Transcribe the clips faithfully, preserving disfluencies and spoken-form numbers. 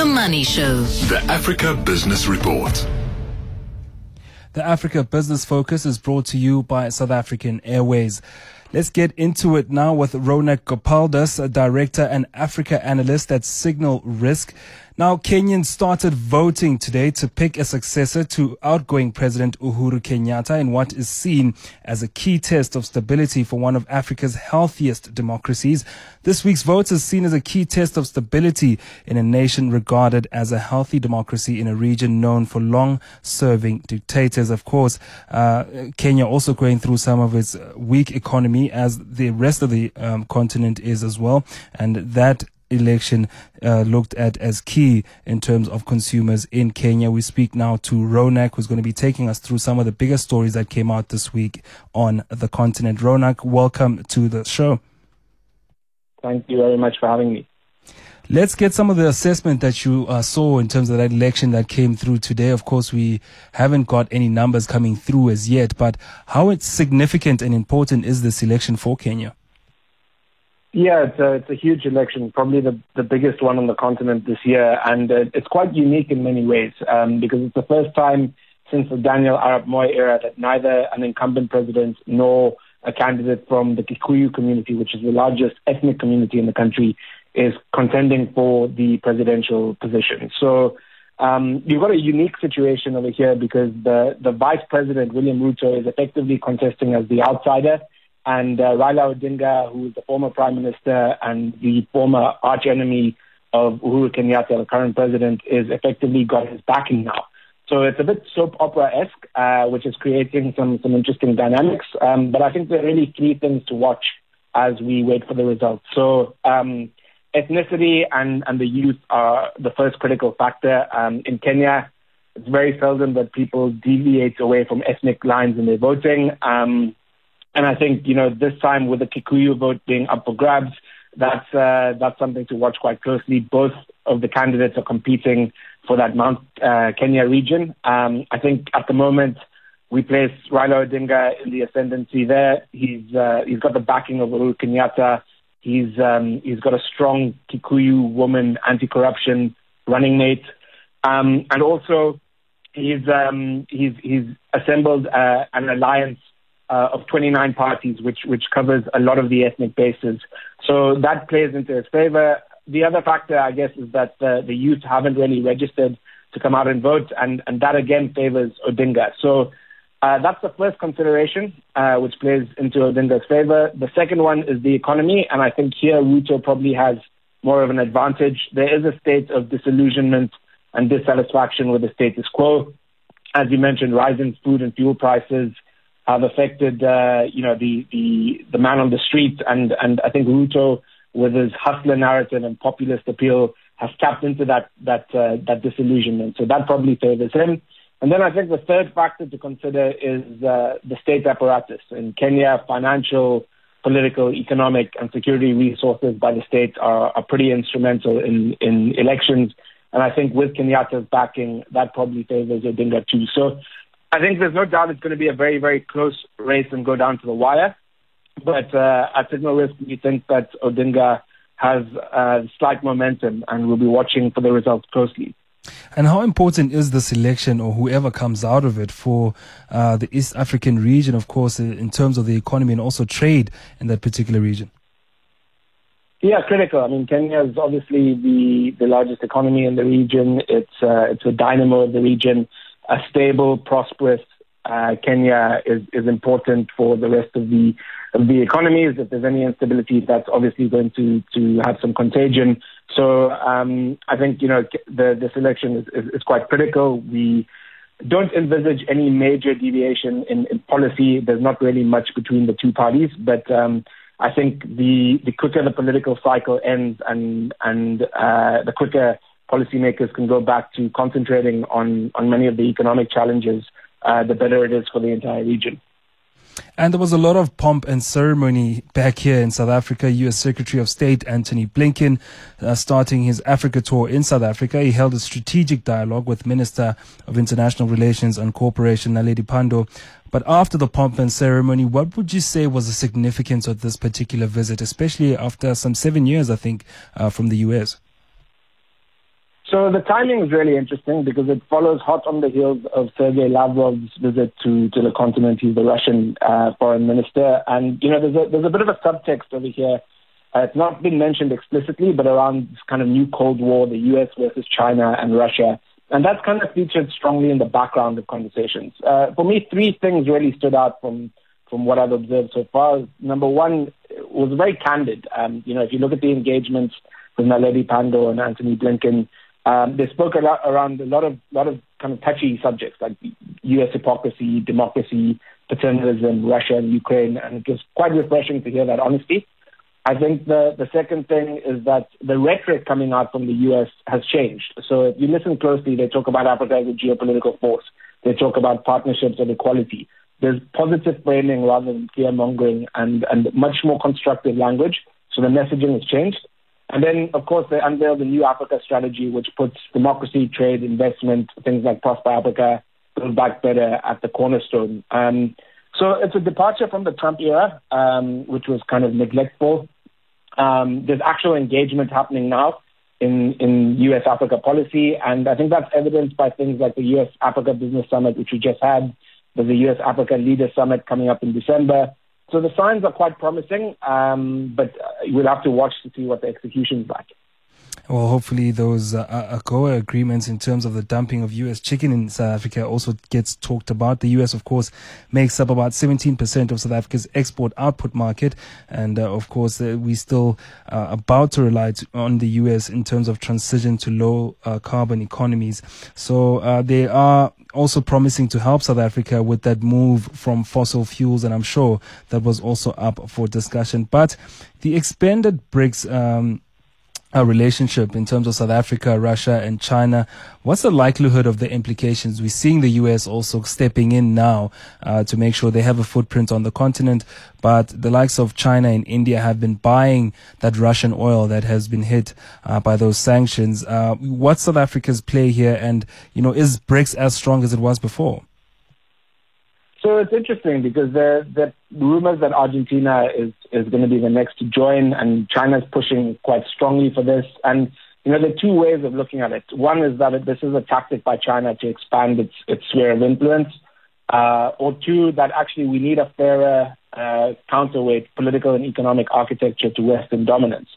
The Money Show. The Africa Business Report. The Africa Business Focus is brought to you by South African Airways. Let's get into it now with Rona Gopaldas, a director and Africa analyst at Signal Risk. Now, Kenyans started voting today to pick a successor to outgoing President Uhuru Kenyatta in what is seen as a key test of stability for one of Africa's healthiest democracies. This week's vote is seen as a key test of stability in a nation regarded as a healthy democracy in a region known for long-serving dictators. Of course, uh, Kenya also going through some of its weak economy, as the rest of the um, continent is as well, and that election uh, looked at as key in terms of consumers in Kenya. We speak now to Ronak, who's going to be taking us through some of the biggest stories that came out this week on the continent. Ronak, welcome to the show. Thank you very much for having me. Let's get some of the assessment that you uh, saw in terms of that election that came through today. Of course, we haven't got any numbers coming through as yet, but how significant and important is this election for Kenya? Yeah, it's a, it's a huge election, probably the, the biggest one on the continent this year. And uh, it's quite unique in many ways um, because it's the first time since the Daniel Arap Moi era that neither an incumbent president nor a candidate from the Kikuyu community, which is the largest ethnic community in the country, is contending for the presidential position. So um, you've got a unique situation over here because the, the vice president, William Ruto, is effectively contesting as the outsider. And uh, Raila Odinga, who is the former prime minister and the former archenemy of Uhuru Kenyatta, the current president, is effectively got his backing now. So it's a bit soap opera-esque, uh, which is creating some, some interesting dynamics. Um, but I think there are really three things to watch as we wait for the results. So um, ethnicity and, and the youth are the first critical factor. Um, in Kenya, it's very seldom that people deviate away from ethnic lines in their voting. Um And I think, you know, this time with the Kikuyu vote being up for grabs, that's uh, that's something to watch quite closely. Both of the candidates are competing for that Mount uh, Kenya region. Um, I think at the moment we place Raila Odinga in the ascendancy there. He's uh, he's got the backing of Uhuru Kenyatta. He's um, he's got a strong Kikuyu woman anti-corruption running mate, um, and also he's um, he's he's assembled uh, an alliance Uh, of twenty-nine parties, which which covers a lot of the ethnic bases. So that plays into his favor. The other factor, I guess, is that the, the youth haven't really registered to come out and vote, and, and that again favors Odinga. So uh, that's the first consideration, uh, which plays into Odinga's favor. The second one is the economy, and I think here Ruto probably has more of an advantage. There is a state of disillusionment and dissatisfaction with the status quo. As you mentioned, rising food and fuel prices have affected, uh, you know, the, the the man on the street. And, and I think Ruto, with his hustler narrative and populist appeal, has tapped into that that uh, that disillusionment. So that probably favors him. And then I think the third factor to consider is uh, the state apparatus. In Kenya, financial, political, economic, and security resources by the state are, are pretty instrumental in, in elections. And I think with Kenyatta's backing, that probably favors Odinga too. So I think there's no doubt it's going to be a very, very close race and go down to the wire. But uh, at Signal Risk, we think that Odinga has uh, slight momentum, and we'll be watching for the results closely. And how important is this election, or whoever comes out of it, for uh, the East African region, of course, in terms of the economy and also trade in that particular region? Yeah, critical. I mean, Kenya is obviously the, the largest economy in the region. It's uh, it's a dynamo of the region. A stable, prosperous uh, Kenya is, is important for the rest of the of the economies. If there's any instability, that's obviously going to, to have some contagion. So um, I think, you know, the, this election is, is, is quite critical. We don't envisage any major deviation in, in policy. There's not really much between the two parties. But um, I think the, the quicker the political cycle ends and, and uh, the quicker policymakers can go back to concentrating on, on many of the economic challenges, uh, the better it is for the entire region. And there was a lot of pomp and ceremony back here in South Africa. U S Secretary of State Antony Blinken uh, starting his Africa tour in South Africa. He held a strategic dialogue with Minister of International Relations and Cooperation Naledi Pandor. But after the pomp and ceremony, what would you say was the significance of this particular visit, especially after some seven years, I think, uh, from the U S? So the timing is really interesting because it follows hot on the heels of Sergei Lavrov's visit to, to the continent. He's the Russian uh, foreign minister. And, you know, there's a, there's a bit of a subtext over here. Uh, it's not been mentioned explicitly, but around this kind of new Cold War, the U S versus China and Russia. And that's kind of featured strongly in the background of conversations. Uh, for me, three things really stood out from, from what I've observed so far. Number one, it was very candid. Um, you know, if you look at the engagements with Naledi Pandor and Antony Blinken, Um, they spoke a lot around a lot of lot of kind of touchy subjects like U S hypocrisy, democracy, paternalism, Russia and Ukraine, and it was quite refreshing to hear that honesty. I think the, the second thing is that the rhetoric coming out from the U S has changed. So if you listen closely, they talk about Africa as a geopolitical force. They talk about partnerships and equality. There's positive framing rather than fear-mongering and, and much more constructive language. So the messaging has changed. And then, of course, they unveiled the new Africa strategy, which puts democracy, trade, investment, things like Prosper Africa, Build Back Better at the cornerstone. Um, so it's a departure from the Trump era, um, which was kind of neglectful. Um, there's actual engagement happening now in, in U S-Africa policy, and I think that's evidenced by things like the U S-Africa Business Summit, which we just had. There's a U S-Africa Leader Summit coming up in December. So the signs are quite promising, um, but we'll have to watch to see what the execution is like. Well, hopefully those uh, AGOA agreements in terms of the dumping of U S chicken in South Africa also gets talked about. The U S, of course, makes up about seventeen percent of South Africa's export output market. And, uh, of course, uh, we still uh, about to rely to, on the U S in terms of transition to low uh, carbon economies. So uh, they are also promising to help South Africa with that move from fossil fuels. And I'm sure that was also up for discussion. But the expanded BRICS um our relationship in terms of South Africa, Russia and China, what's the likelihood of the implications? We're seeing the U S also stepping in now uh, to make sure they have a footprint on the continent, but the likes of China and India have been buying that Russian oil that has been hit uh, by those sanctions. Uh, what's South Africa's play here? And, you know, is BRICS as strong as it was before? So it's interesting because the, the rumors that Argentina is, is going to be the next to join, and China's pushing quite strongly for this. And, you know, there are two ways of looking at it. One is that this is a tactic by China to expand its, its sphere of influence. Uh, or two, that actually we need a fairer uh, counterweight political and economic architecture to Western dominance.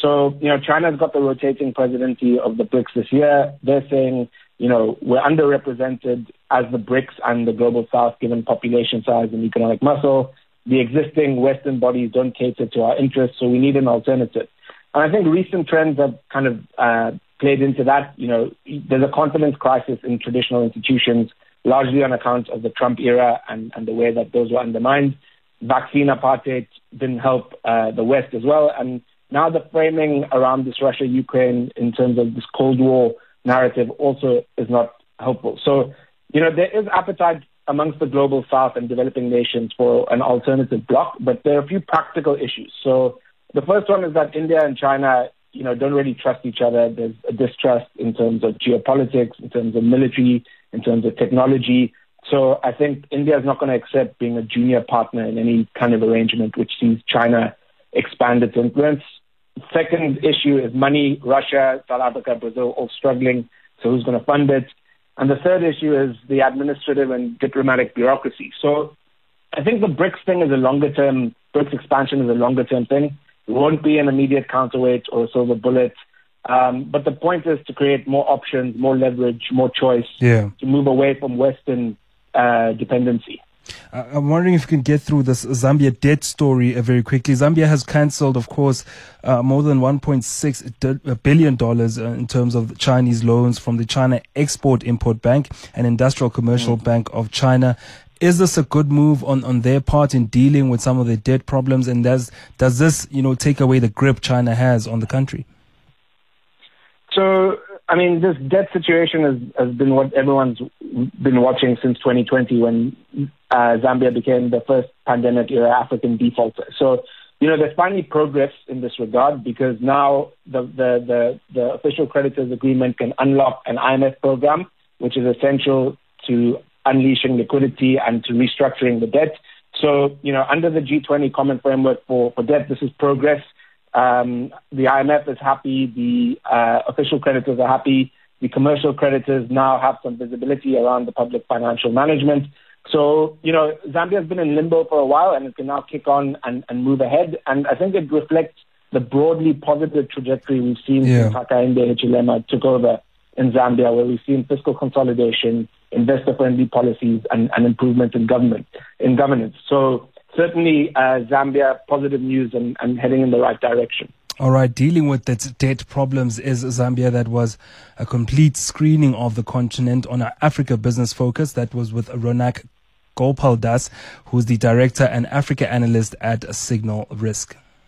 So, you know, China's got the rotating presidency of the BRICS this year. They're saying, you know, we're underrepresented as the BRICS and the Global South, given population size and economic muscle. The existing Western bodies don't cater to our interests, so we need an alternative. And I think recent trends have kind of uh, played into that. You know, there's a confidence crisis in traditional institutions, largely on account of the Trump era and, and the way that those were undermined. Vaccine apartheid didn't help uh, the West as well. And now the framing around this Russia-Ukraine in terms of this Cold War narrative also is not helpful. So, you know, there is appetite amongst the Global South and developing nations for an alternative bloc, but there are a few practical issues. So the first one is that India and China, you know, don't really trust each other. There's a distrust in terms of geopolitics, in terms of military, in terms of technology. So I think India is not going to accept being a junior partner in any kind of arrangement which sees China expand its influence. Second issue is money. Russia, South Africa, Brazil, all struggling. So who's going to fund it? And the third issue is the administrative and diplomatic bureaucracy. So I think the BRICS thing is a longer term, BRICS expansion is a longer term thing. It won't be an immediate counterweight or a silver bullet. Um, but the point is to create more options, more leverage, more choice, yeah, to move away from Western uh, dependency. Uh, I'm wondering if we can get through this Zambia debt story uh, very quickly. Zambia has cancelled, of course, uh, more than one point six billion dollars uh, in terms of Chinese loans from the China Export-Import Bank and Industrial Commercial mm. Bank of China. Is this a good move on, on their part in dealing with some of the debt problems? And does, does this, you know, take away the grip China has on the country? So, I mean, this debt situation has, has been what everyone's been watching since twenty twenty when uh, Zambia became the first pandemic-era African defaulter. So, you know, there's finally progress in this regard because now the, the, the, the official creditors agreement can unlock an I M F program, which is essential to unleashing liquidity and to restructuring the debt. So, you know, under the G twenty common framework for, for debt, this is progress. Um, the I M F is happy, the uh, official creditors are happy, The commercial creditors now have some visibility around the public financial management. So, you know, Zambia has been in limbo for a while and it can now kick on and, and move ahead. And I think it reflects the broadly positive trajectory we've seen yeah. since Hakainde Hichilema took over in Zambia, where we've seen fiscal consolidation, investor-friendly policies, and, and improvement in government in governance. So certainly uh, Zambia, positive news and, and heading in the right direction. All right, dealing with its debt problems is Zambia. That was a complete screening of the continent on our Africa Business Focus. That was with Rona Gopaldas, who's the Director and Africa Analyst at Signal Risk.